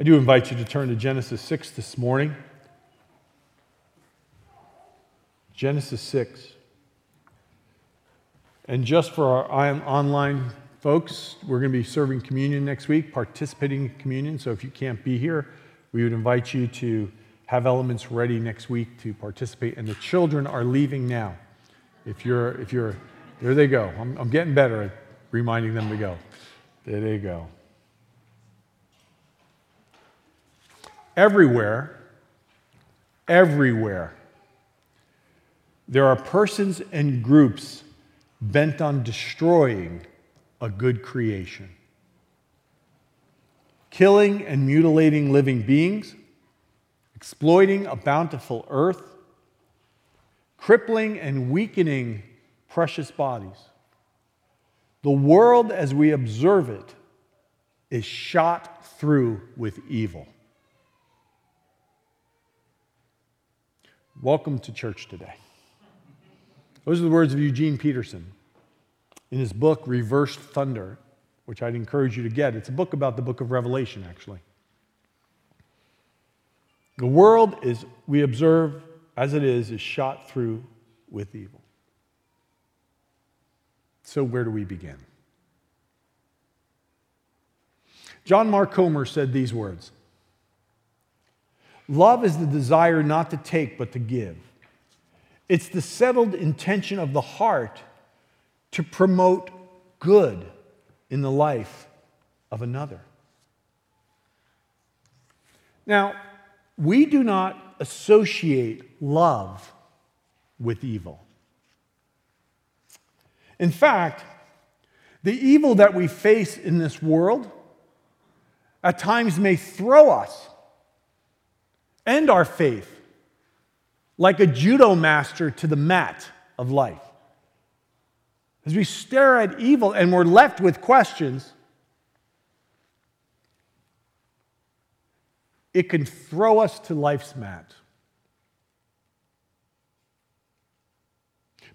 I do invite you to turn to Genesis 6 this morning. Genesis 6. And just for our online folks, we're going to be serving communion next week, participating in communion. So if you can't be here, we would invite you to have elements ready next week to participate. And the children are leaving now. If you're, there they go. I'm getting better at reminding them to go. There they go. Everywhere, there are persons and groups bent on destroying a good creation, killing and mutilating living beings, exploiting a bountiful earth, crippling and weakening precious bodies. The world as we observe it is shot through with evil. Welcome to church today. Those are the words of Eugene Peterson in his book, Reversed Thunder, which I'd encourage you to get. It's a book about the book of Revelation, actually. The world is, we observe as it is shot through with evil. So where do we begin? John Mark Comer said these words: "Love is the desire not to take but to give. It's the settled intention of the heart to promote good in the life of another." Now, we do not associate love with evil. In fact, the evil that we face in this world at times may throw us and our faith like a judo master to the mat of life. As we stare at evil and we're left with questions, it can throw us to life's mat.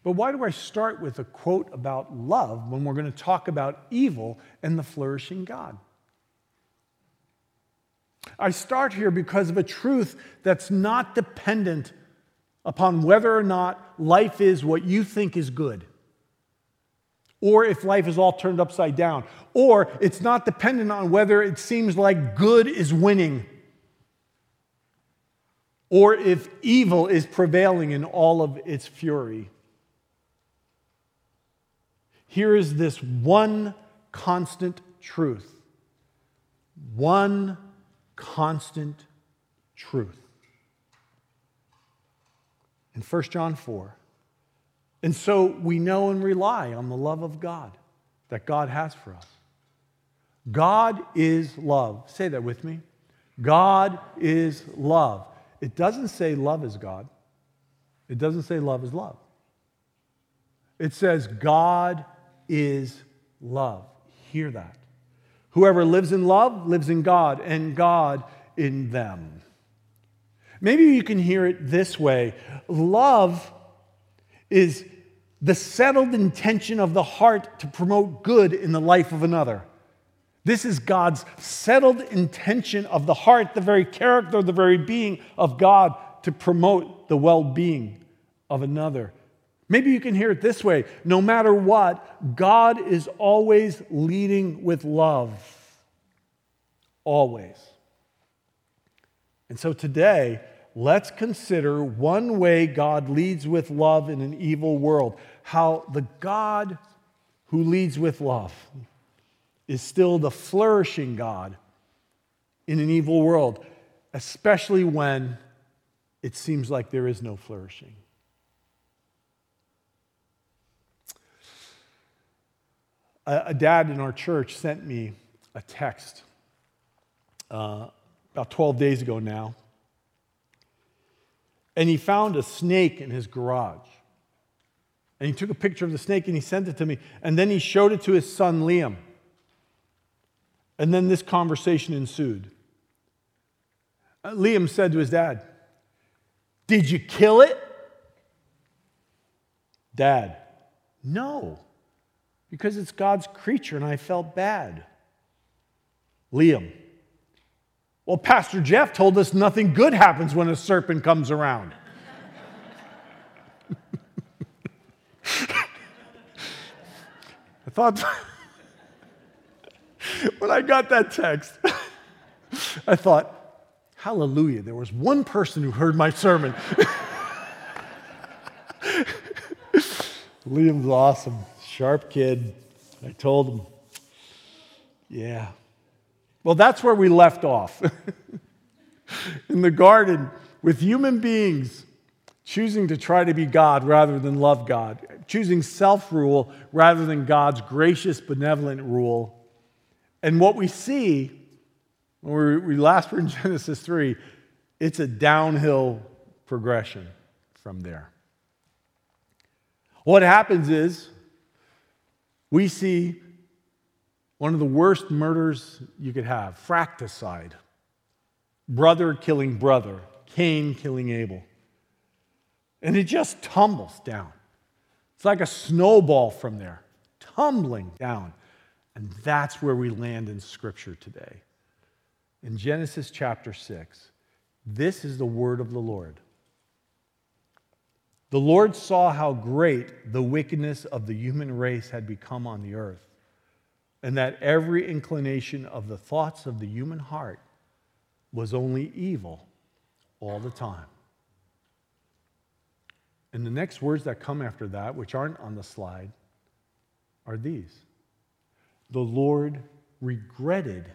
But why do I start with a quote about love when we're going to talk about evil and the flourishing God? I start here because of a truth that's not dependent upon whether or not life is what you think is good, or if life is all turned upside down, or it's not dependent on whether it seems like good is winning, or if evil is prevailing in all of its fury. Here is this one constant truth. One constant truth. In 1 John 4, and so we know and rely on the love of God that God has for us. God is love. Say that with me. God is love. It doesn't say love is God. It doesn't say love is love. It says God is love. Hear that. Whoever lives in love lives in God, and God in them. Maybe you can hear it this way. Love is the settled intention of the heart to promote good in the life of another. This is God's settled intention of the heart, the very character, the very being of God to promote the well-being of another. Maybe you can hear it this way. No matter what, God is always leading with love. Always. And so today, let's consider one way God leads with love in an evil world. How the God who leads with love is still the flourishing God in an evil world, especially when it seems like there is no flourishing. A dad in our church sent me a text about 12 days ago now, and he found a snake in his garage. And he took a picture of the snake and he sent it to me, and then he showed it to his son Liam. And then this conversation ensued. Liam said to his dad, "Did you kill it?" "Dad, no. Because it's God's creature and I felt bad." "Liam, Well, Pastor Jeff told us nothing good happens when a serpent comes around. I thought, when I got that text, I thought, hallelujah, there was one person who heard my sermon. Liam's awesome, sharp kid. I told him, yeah. Well, that's where we left off. In the garden, with human beings choosing to try to be God rather than love God, choosing self-rule rather than God's gracious, benevolent rule. And what we see, when we last were in Genesis 3, it's a downhill progression from there. What happens is we see one of the worst murders you could have, fratricide, brother killing brother, Cain killing Abel. And it just tumbles down. It's like a snowball from there, tumbling down. And that's where we land in Scripture today. In Genesis chapter 6, this is the word of the Lord. The Lord saw how great the wickedness of the human race had become on the earth, and that every inclination of the thoughts of the human heart was only evil all the time. And the next words that come after that, which aren't on the slide, are these. The Lord regretted,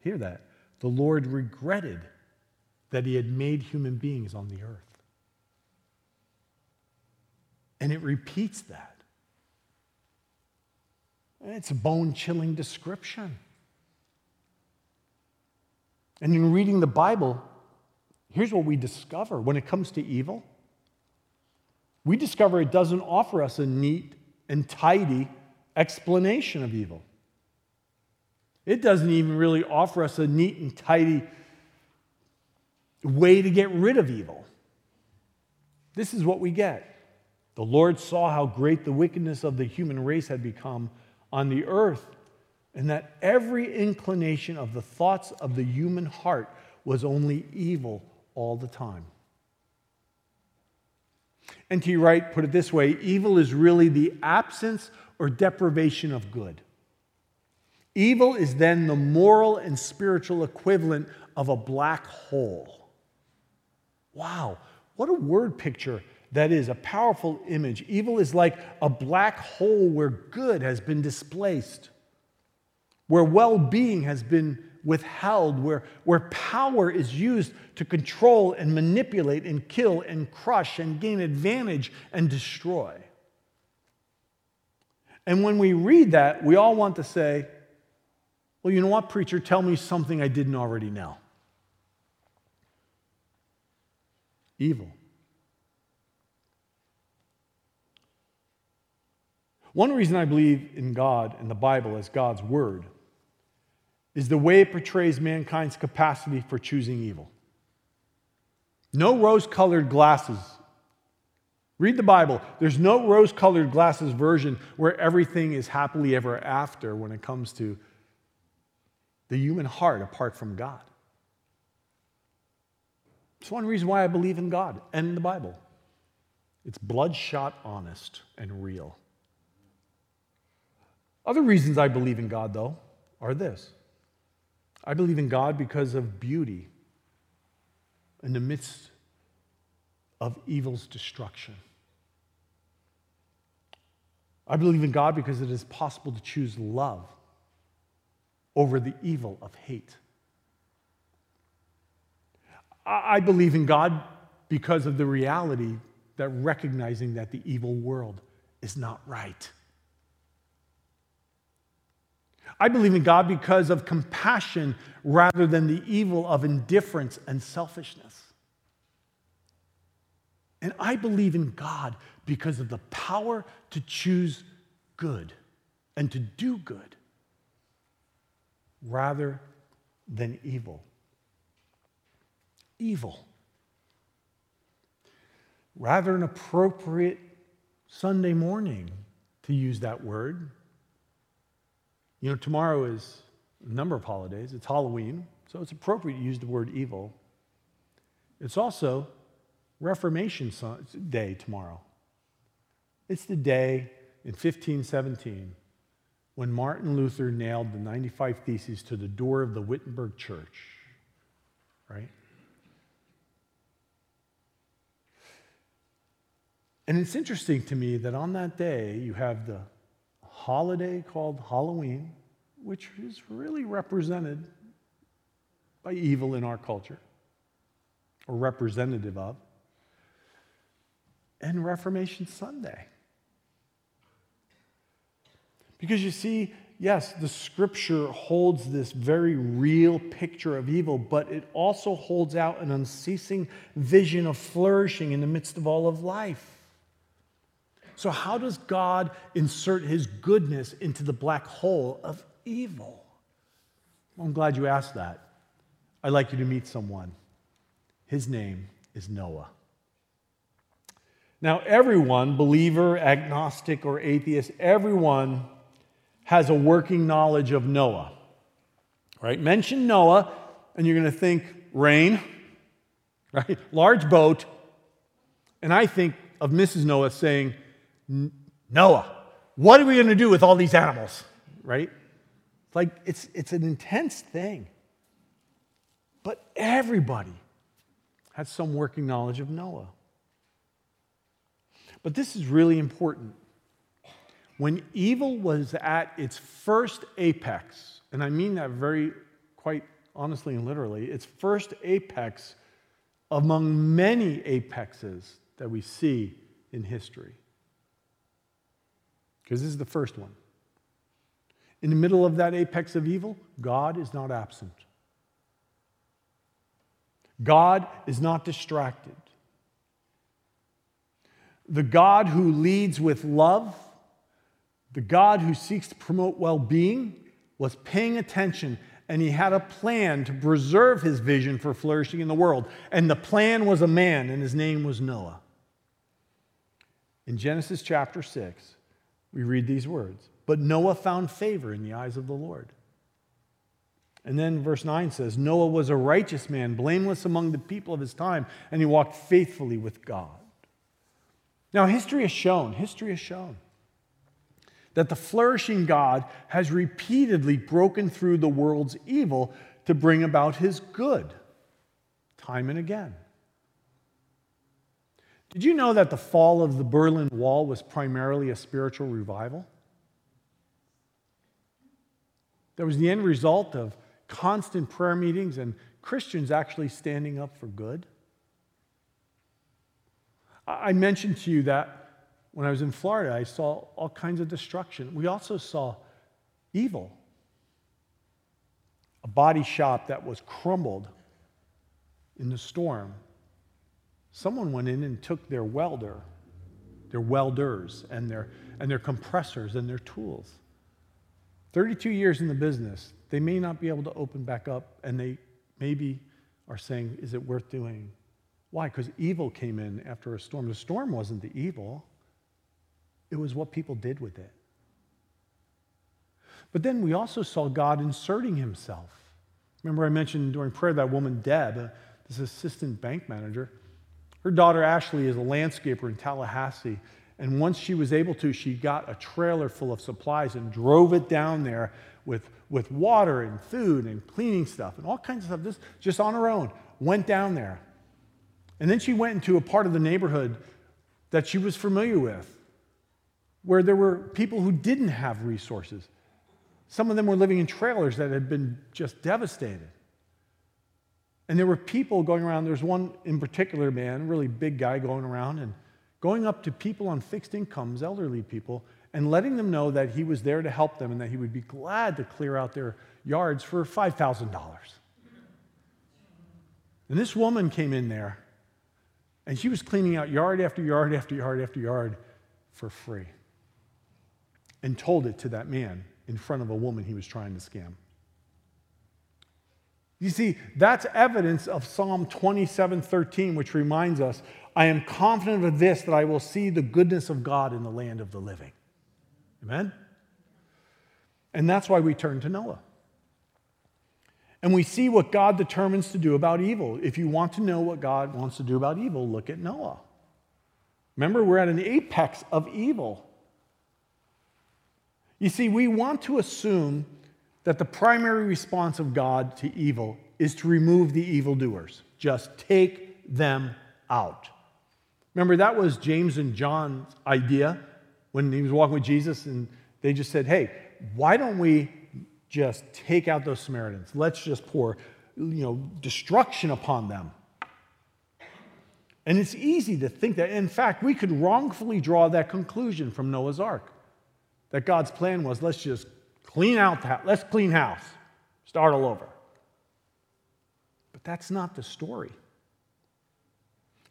hear that, the Lord regretted that he had made human beings on the earth. And it repeats that. It's a bone-chilling description. And in reading the Bible, here's what we discover when it comes to evil. We discover it doesn't offer us a neat and tidy explanation of evil. It doesn't even really offer us a neat and tidy way to get rid of evil. This is what we get. The Lord saw how great the wickedness of the human race had become on the earth, and that every inclination of the thoughts of the human heart was only evil all the time. N.T. Wright put it this way, evil is really the absence or deprivation of good. Evil is then the moral and spiritual equivalent of a black hole. Wow, what a word picture. That is a powerful image. Evil is like a black hole where good has been displaced, where well-being has been withheld, where power is used to control and manipulate and kill and crush and gain advantage and destroy. And when we read that, we all want to say, well, you know what, preacher, tell me something I didn't already know. Evil. One reason I believe in God and the Bible as God's Word is the way it portrays mankind's capacity for choosing evil. No rose-colored glasses. Read the Bible. There's no rose-colored glasses version where everything is happily ever after when it comes to the human heart apart from God. It's one reason why I believe in God and the Bible. It's bloodshot honest and real. Other reasons I believe in God, though, are this. I believe in God because of beauty in the midst of evil's destruction. I believe in God because it is possible to choose love over the evil of hate. I believe in God because of the reality that recognizing that the evil world is not right. I believe in God because of compassion rather than the evil of indifference and selfishness. And I believe in God because of the power to choose good and to do good rather than evil. Evil. Rather an appropriate Sunday morning to use that word. You know, tomorrow is a number of holidays. It's Halloween, so it's appropriate to use the word evil. It's also Reformation Day tomorrow. It's the day in 1517 when Martin Luther nailed the 95 Theses to the door of the Wittenberg Church, right? And it's interesting to me that on that day, you have the holiday called Halloween, which is really represented by evil in our culture, or representative of, and Reformation Sunday. Because you see, yes, the Scripture holds this very real picture of evil, but it also holds out an unceasing vision of flourishing in the midst of all of life. So how does God insert his goodness into the black hole of evil? Well, I'm glad you asked that. I'd like you to meet someone. His name is Noah. Now, everyone, believer, agnostic, or atheist, everyone has a working knowledge of Noah, right? Mention Noah, and you're going to think rain, right? Large boat. And I think of Mrs. Noah saying, Noah, what are we going to do with all these animals, right? Like, it's an intense thing. But everybody has some working knowledge of Noah. But this is really important. When evil was at its first apex, and I mean that very, quite honestly and literally, its first apex among many apexes that we see in history. Because this is the first one. In the middle of that apex of evil, God is not absent. God is not distracted. The God who leads with love, the God who seeks to promote well-being, was paying attention, and he had a plan to preserve his vision for flourishing in the world. And the plan was a man, and his name was Noah. In Genesis chapter 6, we read these words, "But Noah found favor in the eyes of the Lord." And then verse 9 says, "Noah was a righteous man, blameless among the people of his time, and he walked faithfully with God." Now, history has shown that the flourishing God has repeatedly broken through the world's evil to bring about his good, time and again. Did you know that the fall of the Berlin Wall was primarily a spiritual revival? That was the end result of constant prayer meetings and Christians actually standing up for good. I mentioned to you that when I was in Florida, I saw all kinds of destruction. We also saw evil. A body shop that was crumbled in the storm. Someone went in and took their welder, their welders, and their compressors and their tools. 32 years in the business, they may not be able to open back up, and they maybe are saying, is it worth doing? Why? Because evil came in after a storm. The storm wasn't the evil. It was what people did with it. But then we also saw God inserting himself. Remember I mentioned during prayer that woman Deb, this assistant bank manager, her daughter Ashley is a landscaper in Tallahassee. And once she was able to, she got a trailer full of supplies and drove it down there with water and food and cleaning stuff and all kinds of stuff. This just on her own, went down there. And then she went into a part of the neighborhood that she was familiar with, where there were people who didn't have resources. Some of them were living in trailers that had been just devastated. And there were people going around. There's one in particular man, really big guy, going around and going up to people on fixed incomes, elderly people, and letting them know that he was there to help them and that he would be glad to clear out their yards for $5,000. And this woman came in there, and she was cleaning out yard after yard after yard after yard for free, and told it to that man in front of a woman he was trying to scam. You see, that's evidence of Psalm 27:13, which reminds us, I am confident of this, that I will see the goodness of God in the land of the living. Amen? And that's why we turn to Noah. And we see what God determines to do about evil. If you want to know what God wants to do about evil, look at Noah. Remember, we're at an apex of evil. You see, we want to assume that the primary response of God to evil is to remove the evildoers. Just take them out. Remember, that was James and John's idea when he was walking with Jesus, and they just said, hey, why don't we just take out those Samaritans? Let's just pour, destruction upon them. And it's easy to think that. In fact, we could wrongfully draw that conclusion from Noah's Ark, that God's plan was, let's just clean out the house. Let's clean house. Start all over. But that's not the story.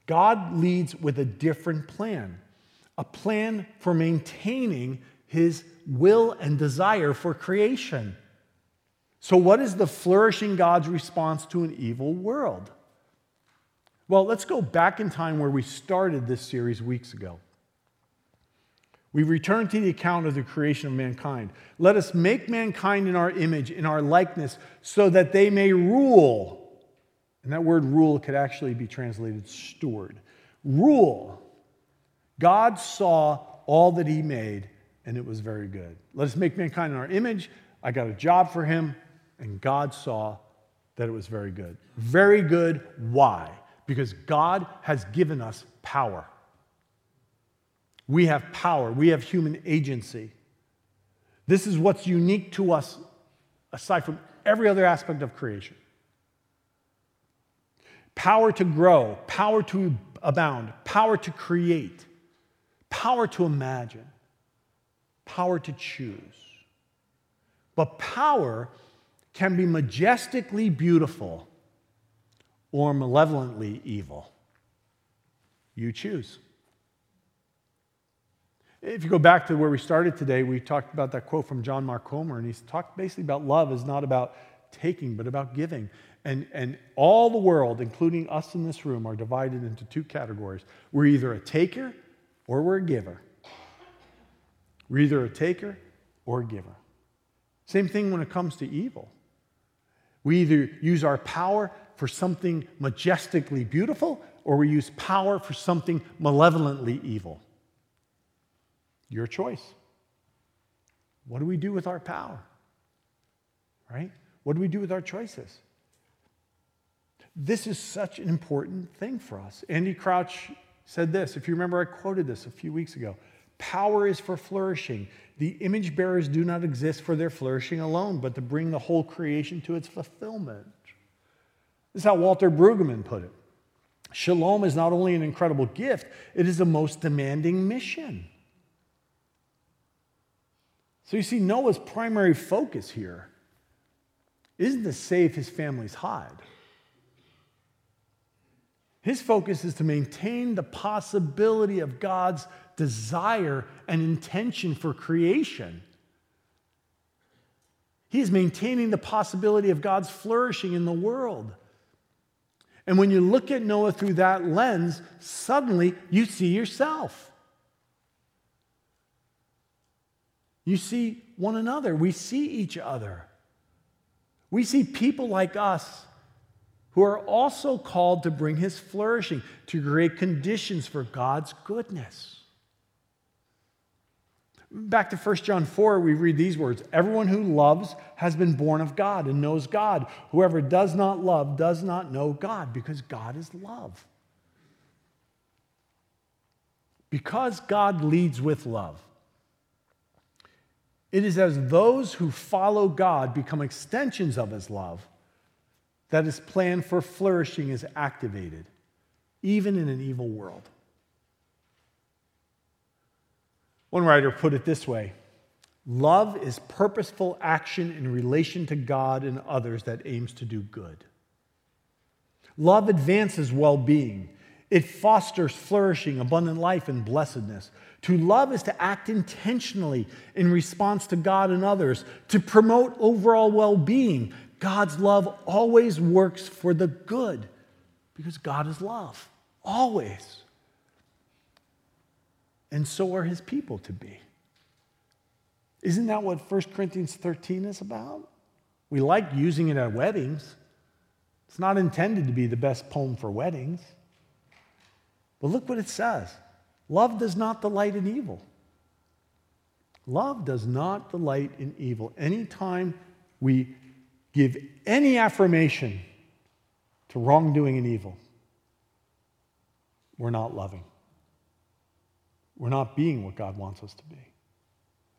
God leads with a different plan, a plan for maintaining his will and desire for creation. So what is the flourishing God's response to an evil world? Well, let's go back in time where we started this series weeks ago. We return to the account of the creation of mankind. Let us make mankind in our image, in our likeness, so that they may rule. And that word rule could actually be translated steward. Rule. God saw all that he made, and it was very good. Let us make mankind in our image. I got a job for him, and God saw that it was very good. Very good. Why? Because God has given us power. We have power. We have human agency. This is what's unique to us, aside from every other aspect of creation. Power to grow, power to abound, power to create, power to imagine, power to choose. But power can be majestically beautiful or malevolently evil. You choose. If you go back to where we started today, we talked about that quote from John Mark Comer, and he's talked basically about love is not about taking, but about giving. And all the world, including us in this room, are divided into two categories. We're either a taker or we're a giver. We're either a taker or a giver. Same thing when it comes to evil. We either use our power for something majestically beautiful, or we use power for something malevolently evil. Your choice. What do we do with our power? Right? What do we do with our choices? This is such an important thing for us. Andy Crouch said this. If you remember, I quoted this a few weeks ago. Power is for flourishing. The image bearers do not exist for their flourishing alone, but to bring the whole creation to its fulfillment. This is how Walter Brueggemann put it. Shalom is not only an incredible gift, it is the most demanding mission. So you see, Noah's primary focus here isn't to save his family's hide. His focus is to maintain the possibility of God's desire and intention for creation. He is maintaining the possibility of God's flourishing in the world. And when you look at Noah through that lens, suddenly you see yourself. You see one another. We see each other. We see people like us who are also called to bring his flourishing, to create conditions for God's goodness. Back to 1 John 4, we read these words, everyone who loves has been born of God and knows God. Whoever does not love does not know God, because God is love. Because God leads with love, it is as those who follow God become extensions of his love that his plan for flourishing is activated, even in an evil world. One writer put it this way, love is purposeful action in relation to God and others that aims to do good. Love advances well-being. It fosters flourishing, abundant life, and blessedness. To love is to act intentionally in response to God and others, to promote overall well-being. God's love always works for the good, because God is love, always. And so are his people to be. Isn't that what 1 Corinthians 13 is about? We like using it at weddings. It's not intended to be the best poem for weddings. But look what it says. Love does not delight in evil. Love does not delight in evil. Anytime we give any affirmation to wrongdoing and evil, we're not loving. We're not being what God wants us to be.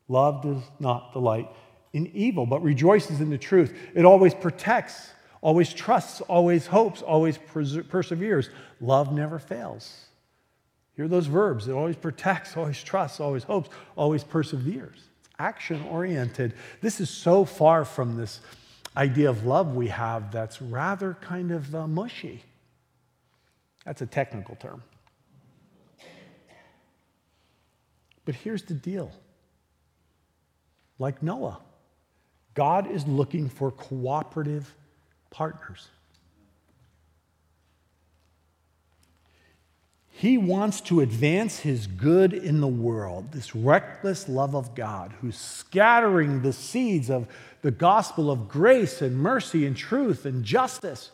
Love does not delight in evil, but rejoices in the truth. It always protects, always trusts, always hopes, always perseveres. Love never fails. Hear those verbs. It always protects, always trusts, always hopes, always perseveres. It's action-oriented. This is so far from this idea of love we have that's rather kind of mushy. That's a technical term. But here's the deal. Like Noah, God is looking for cooperative partners. He wants to advance his good in the world, this reckless love of God who's scattering the seeds of the gospel of grace and mercy and truth and justice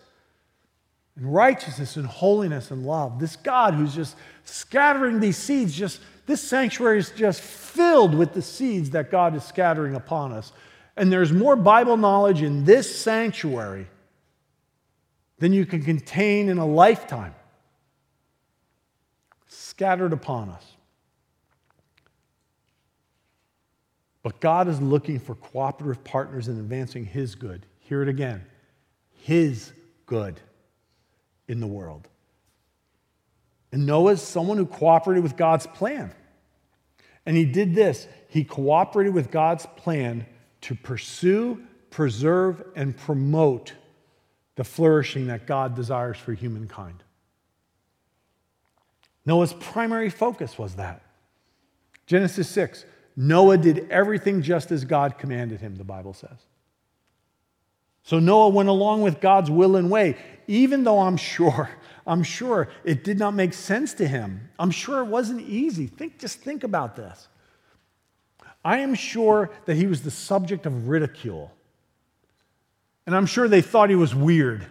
and righteousness and holiness and love. This God who's just scattering these seeds, this sanctuary is just filled with the seeds that God is scattering upon us. And there's more Bible knowledge in this sanctuary than you can contain in a lifetime. Scattered upon us. But God is looking for cooperative partners in advancing his good. Hear it again. His good in the world. And Noah's someone who cooperated with God's plan. And he did this. He cooperated with God's plan to pursue, preserve, and promote the flourishing that God desires for humankind. Noah's primary focus was that. Genesis 6, Noah did everything just as God commanded him, the Bible says. So Noah went along with God's will and way, even though I'm sure it did not make sense to him. I'm sure it wasn't easy. Just think about this. I am sure that he was the subject of ridicule. And I'm sure they thought he was weird.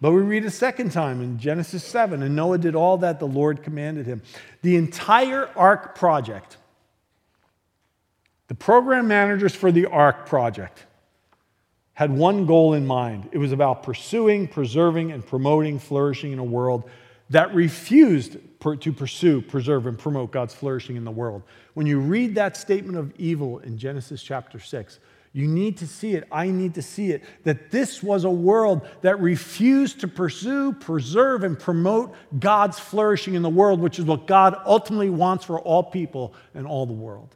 But we read a second time in Genesis 7, and Noah did all that the Lord commanded him. The entire ark project, the program managers for the ark project had one goal in mind. It was about pursuing, preserving, and promoting flourishing in a world that refused to pursue, preserve, and promote God's flourishing in the world. When you read that statement of evil in Genesis chapter 6, you need to see it. I need to see it. That this was a world that refused to pursue, preserve, and promote God's flourishing in the world, which is what God ultimately wants for all people and all the world.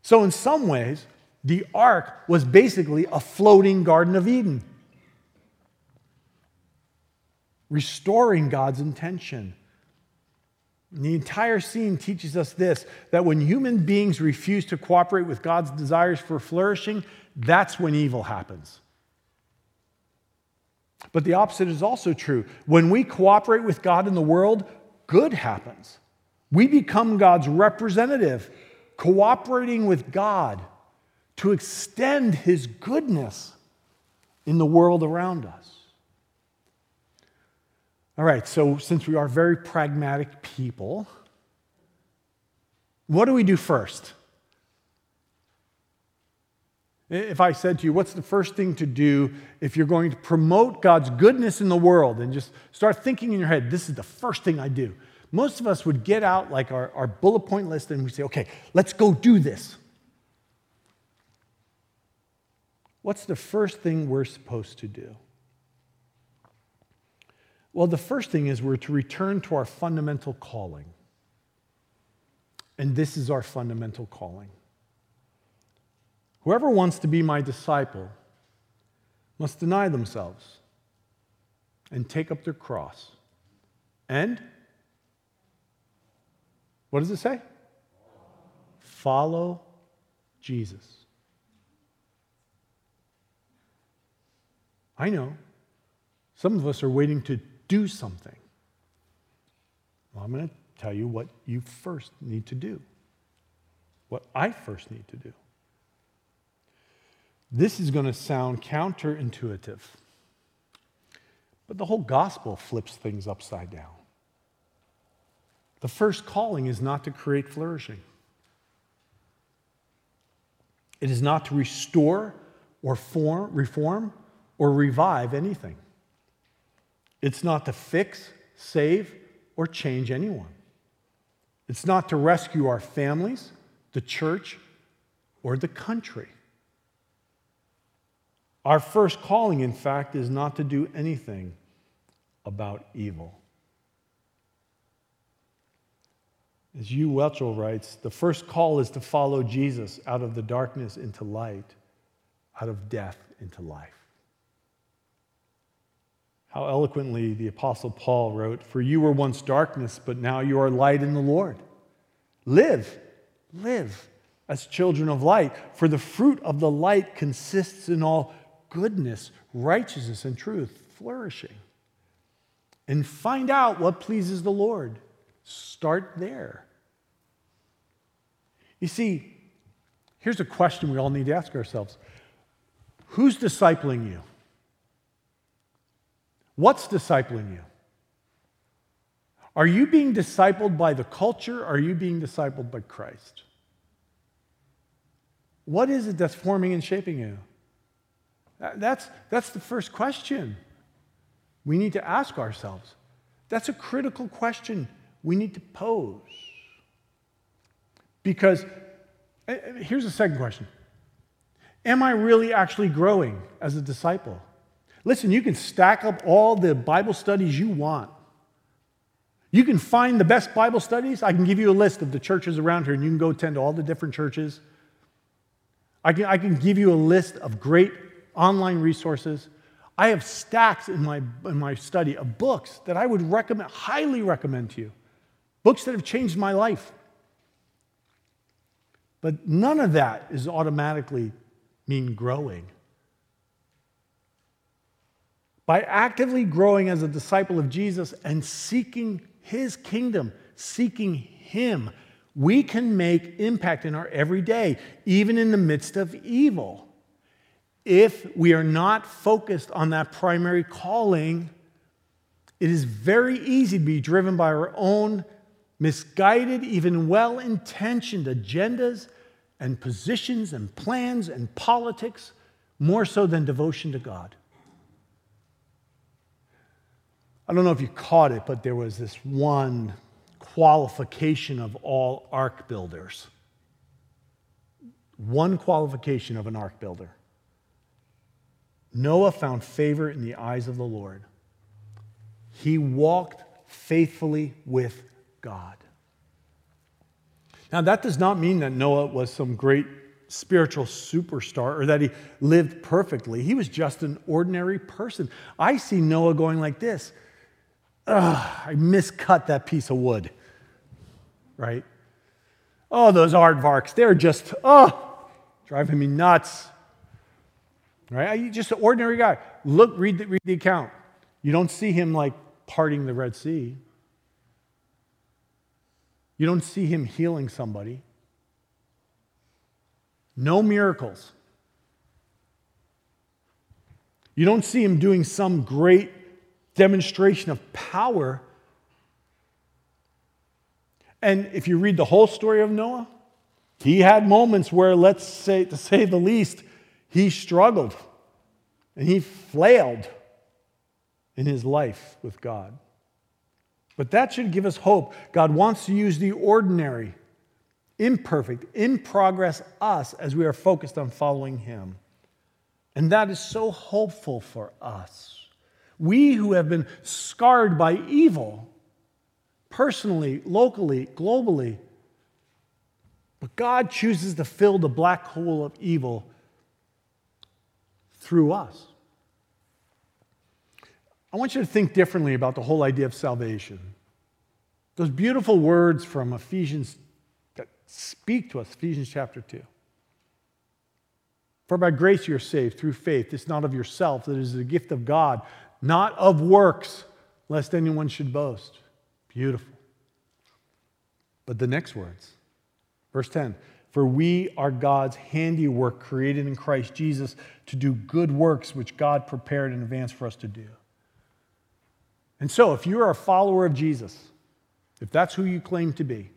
So in some ways, the ark was basically a floating Garden of Eden, restoring God's intention. And the entire scene teaches us this, that when human beings refuse to cooperate with God's desires for flourishing, that's when evil happens. But the opposite is also true. When we cooperate with God in the world, good happens. We become God's representative, cooperating with God to extend his goodness in the world around us. All right, so since we are very pragmatic people, what do we do first? If I said to you, what's the first thing to do if you're going to promote God's goodness in the world, and just start thinking in your head, this is the first thing I do. Most of us would get out like our bullet point list and we say, okay, let's go do this. What's the first thing we're supposed to do? Well, the first thing is we're to return to our fundamental calling. And this is our fundamental calling. Whoever wants to be my disciple must deny themselves and take up their cross. And what does it say? Follow Jesus. I know. Some of us are waiting to do something. Well, I'm going to tell you what you first need to do, what I first need to do. This is going to sound counterintuitive, but the whole gospel flips things upside down. The first calling is not to create flourishing. It is not to restore or reform or revive anything. It's not to fix, save, or change anyone. It's not to rescue our families, the church, or the country. Our first calling, in fact, is not to do anything about evil. As Hugh Welchel writes, the first call is to follow Jesus out of the darkness into light, out of death into life. How eloquently the Apostle Paul wrote, "For you were once darkness, but now you are light in the Lord. Live as children of light, for the fruit of the light consists in all goodness, righteousness, and truth, flourishing. And find out what pleases the Lord. Start there." You see, here's a question we all need to ask ourselves. Who's discipling you? What's discipling you? Are you being discipled by the culture? Are you being discipled by Christ? What is it that's forming and shaping you? That's the first question we need to ask ourselves. That's a critical question we need to pose. Because, here's the second question. Am I really actually growing as a disciple? Listen, you can stack up all the Bible studies you want. You can find the best Bible studies. I can give you a list of the churches around here, and you can go attend all the different churches. I can give you a list of great online resources. I have stacks in my study of books that I would highly recommend to you, books that have changed my life. But none of that is automatically mean growing. By actively growing as a disciple of Jesus and seeking his kingdom, seeking him, we can make impact in our everyday, even in the midst of evil. If we are not focused on that primary calling, it is very easy to be driven by our own misguided, even well-intentioned agendas and positions and plans and politics, more so than devotion to God. I don't know if you caught it, but there was this one qualification of all ark builders. One qualification of an ark builder. Noah found favor in the eyes of the Lord. He walked faithfully with God. Now, that does not mean that Noah was some great spiritual superstar or that he lived perfectly. He was just an ordinary person. I see Noah going like this. I miscut that piece of wood. Right? Oh, those aardvarks. They're just, driving me nuts. Right? He's just an ordinary guy. Look, read the account. You don't see him like parting the Red Sea. You don't see him healing somebody. No miracles. You don't see him doing some great demonstration of power. And if you read the whole story of Noah, he had moments where, let's say, to say the least, he struggled and he flailed in his life with God. But that should give us hope. God wants to use the ordinary, imperfect, in progress us as we are focused on following him. And that is so hopeful for us. We who have been scarred by evil, personally, locally, globally, but God chooses to fill the black hole of evil through us. I want you to think differently about the whole idea of salvation. Those beautiful words from Ephesians that speak to us, Ephesians chapter 2. "For by grace you are saved through faith. It's not of yourself, it is the gift of God, not of works, lest anyone should boast." Beautiful. But the next words, verse 10, For we are God's handiwork, created in Christ Jesus to do good works which God prepared in advance for us to do. And so if you are a follower of Jesus, if that's who you claim to be,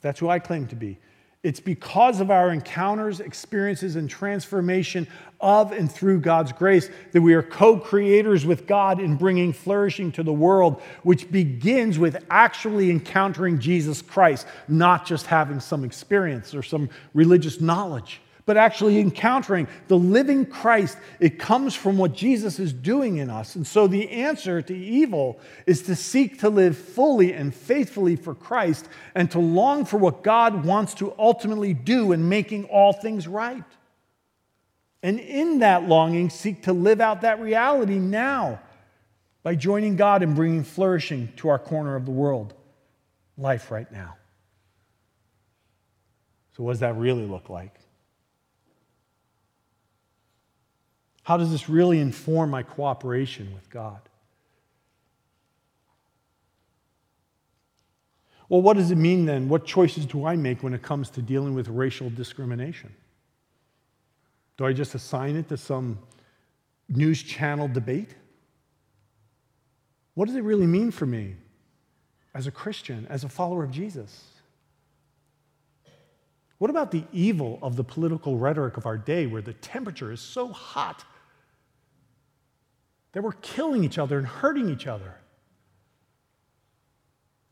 that's who I claim to be, it's because of our encounters, experiences, and transformation of and through God's grace that we are co-creators with God in bringing flourishing to the world, which begins with actually encountering Jesus Christ, not just having some experience or some religious knowledge, but actually encountering the living Christ. It comes from what Jesus is doing in us. And so the answer to evil is to seek to live fully and faithfully for Christ and to long for what God wants to ultimately do in making all things right. And in that longing, seek to live out that reality now by joining God and bringing flourishing to our corner of the world, life right now. So what does that really look like? How does this really inform my cooperation with God? Well, what does it mean then? What choices do I make when it comes to dealing with racial discrimination? Do I just assign it to some news channel debate? What does it really mean for me as a Christian, as a follower of Jesus? What about the evil of the political rhetoric of our day where the temperature is so hot that we're killing each other and hurting each other?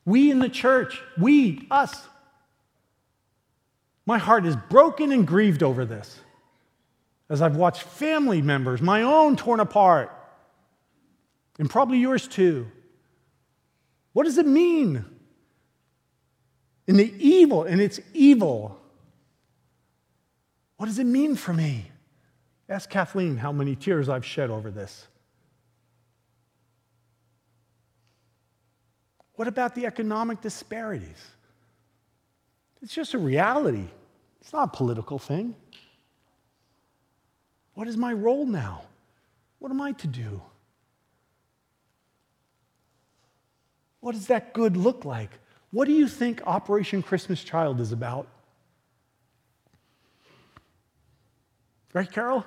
We in the church, us. My heart is broken and grieved over this as I've watched family members, my own, torn apart, and probably yours too. What does it mean? And it's evil. What does it mean for me? Ask Kathleen how many tears I've shed over this. What about the economic disparities? It's just a reality. It's not a political thing. What is my role now? What am I to do? What does that good look like? What do you think Operation Christmas Child is about? Right, Carol?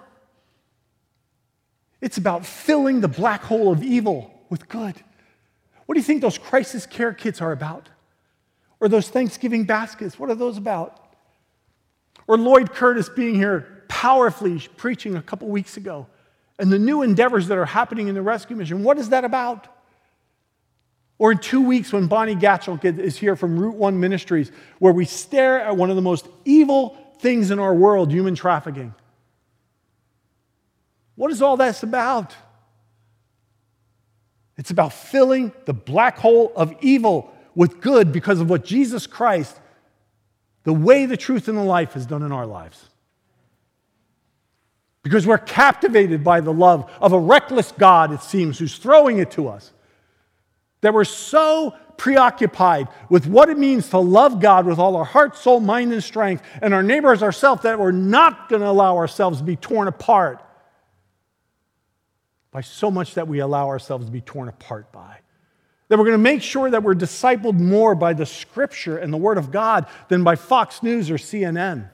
It's about filling the black hole of evil with good. What do you think those crisis care kits are about? Or those Thanksgiving baskets, what are those about? Or Lloyd Curtis being here powerfully preaching a couple weeks ago, and the new endeavors that are happening in the rescue mission, what is that about? Or in 2 weeks when Bonnie Gatchel is here from Route One Ministries, where we stare at one of the most evil things in our world, human trafficking. What is all this about? It's about filling the black hole of evil with good because of what Jesus Christ, the way, the truth, and the life has done in our lives. Because we're captivated by the love of a reckless God, it seems, who's throwing it to us. That we're so preoccupied with what it means to love God with all our heart, soul, mind, and strength, and our neighbor as ourselves, that we're not going to allow ourselves to be torn apart by so much that we allow ourselves to be torn apart by. That we're going to make sure that we're discipled more by the Scripture and the Word of God than by Fox News or CNN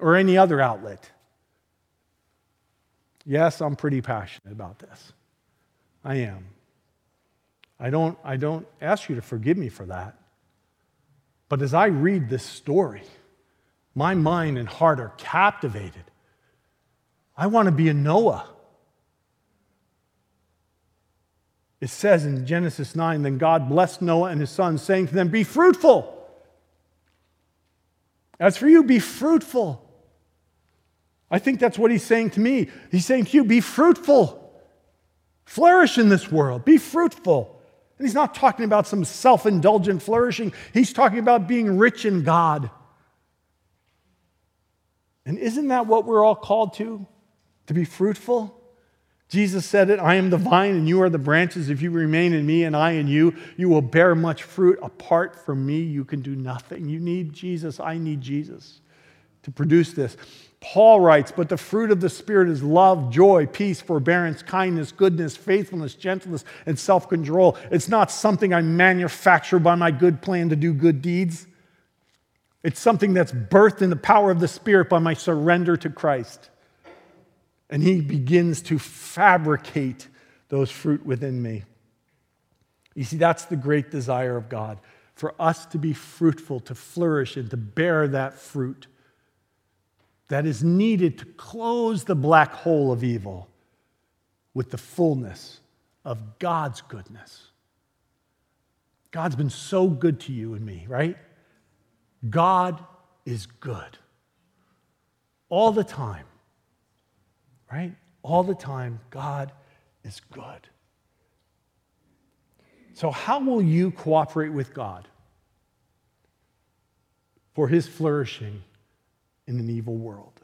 or any other outlet. Yes, I'm pretty passionate about this. I am. I don't ask you to forgive me for that. But as I read this story, my mind and heart are captivated. I want to be a Noah. It says in Genesis 9, then God blessed Noah and his sons, saying to them, be fruitful. As for you, be fruitful. I think that's what he's saying to me. He's saying to you, be fruitful. Flourish in this world. Be fruitful. And he's not talking about some self-indulgent flourishing. He's talking about being rich in God. And isn't that what we're all called to? To be fruitful? Jesus said it, I am the vine and you are the branches. If you remain in me and I in you, you will bear much fruit. Apart from me, you can do nothing. You need Jesus. I need Jesus to produce this. Paul writes, but the fruit of the Spirit is love, joy, peace, forbearance, kindness, goodness, faithfulness, gentleness, and self-control. It's not something I manufacture by my good plan to do good deeds. It's something that's birthed in the power of the Spirit by my surrender to Christ. And he begins to fabricate those fruit within me. You see, that's the great desire of God, for us to be fruitful, to flourish, and to bear that fruit that is needed to close the black hole of evil with the fullness of God's goodness. God's been so good to you and me, right? God is good. All the time, right? All the time, God is good. So how will you cooperate with God for his flourishing in an evil world?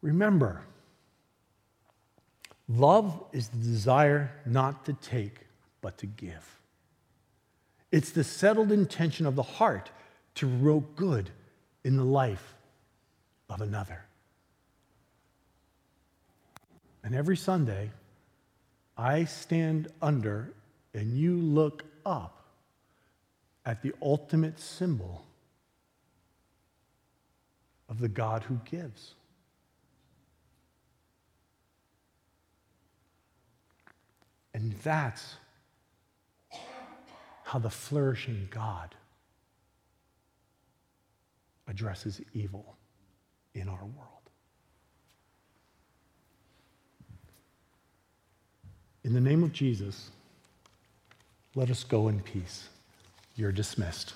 Remember, love is the desire not to take, but to give. It's the settled intention of the heart to work good in the life of another. And every Sunday, I stand under and you look up at the ultimate symbol of the God who gives. And that's how the flourishing God addresses evil in our world. In the name of Jesus, let us go in peace. You're dismissed.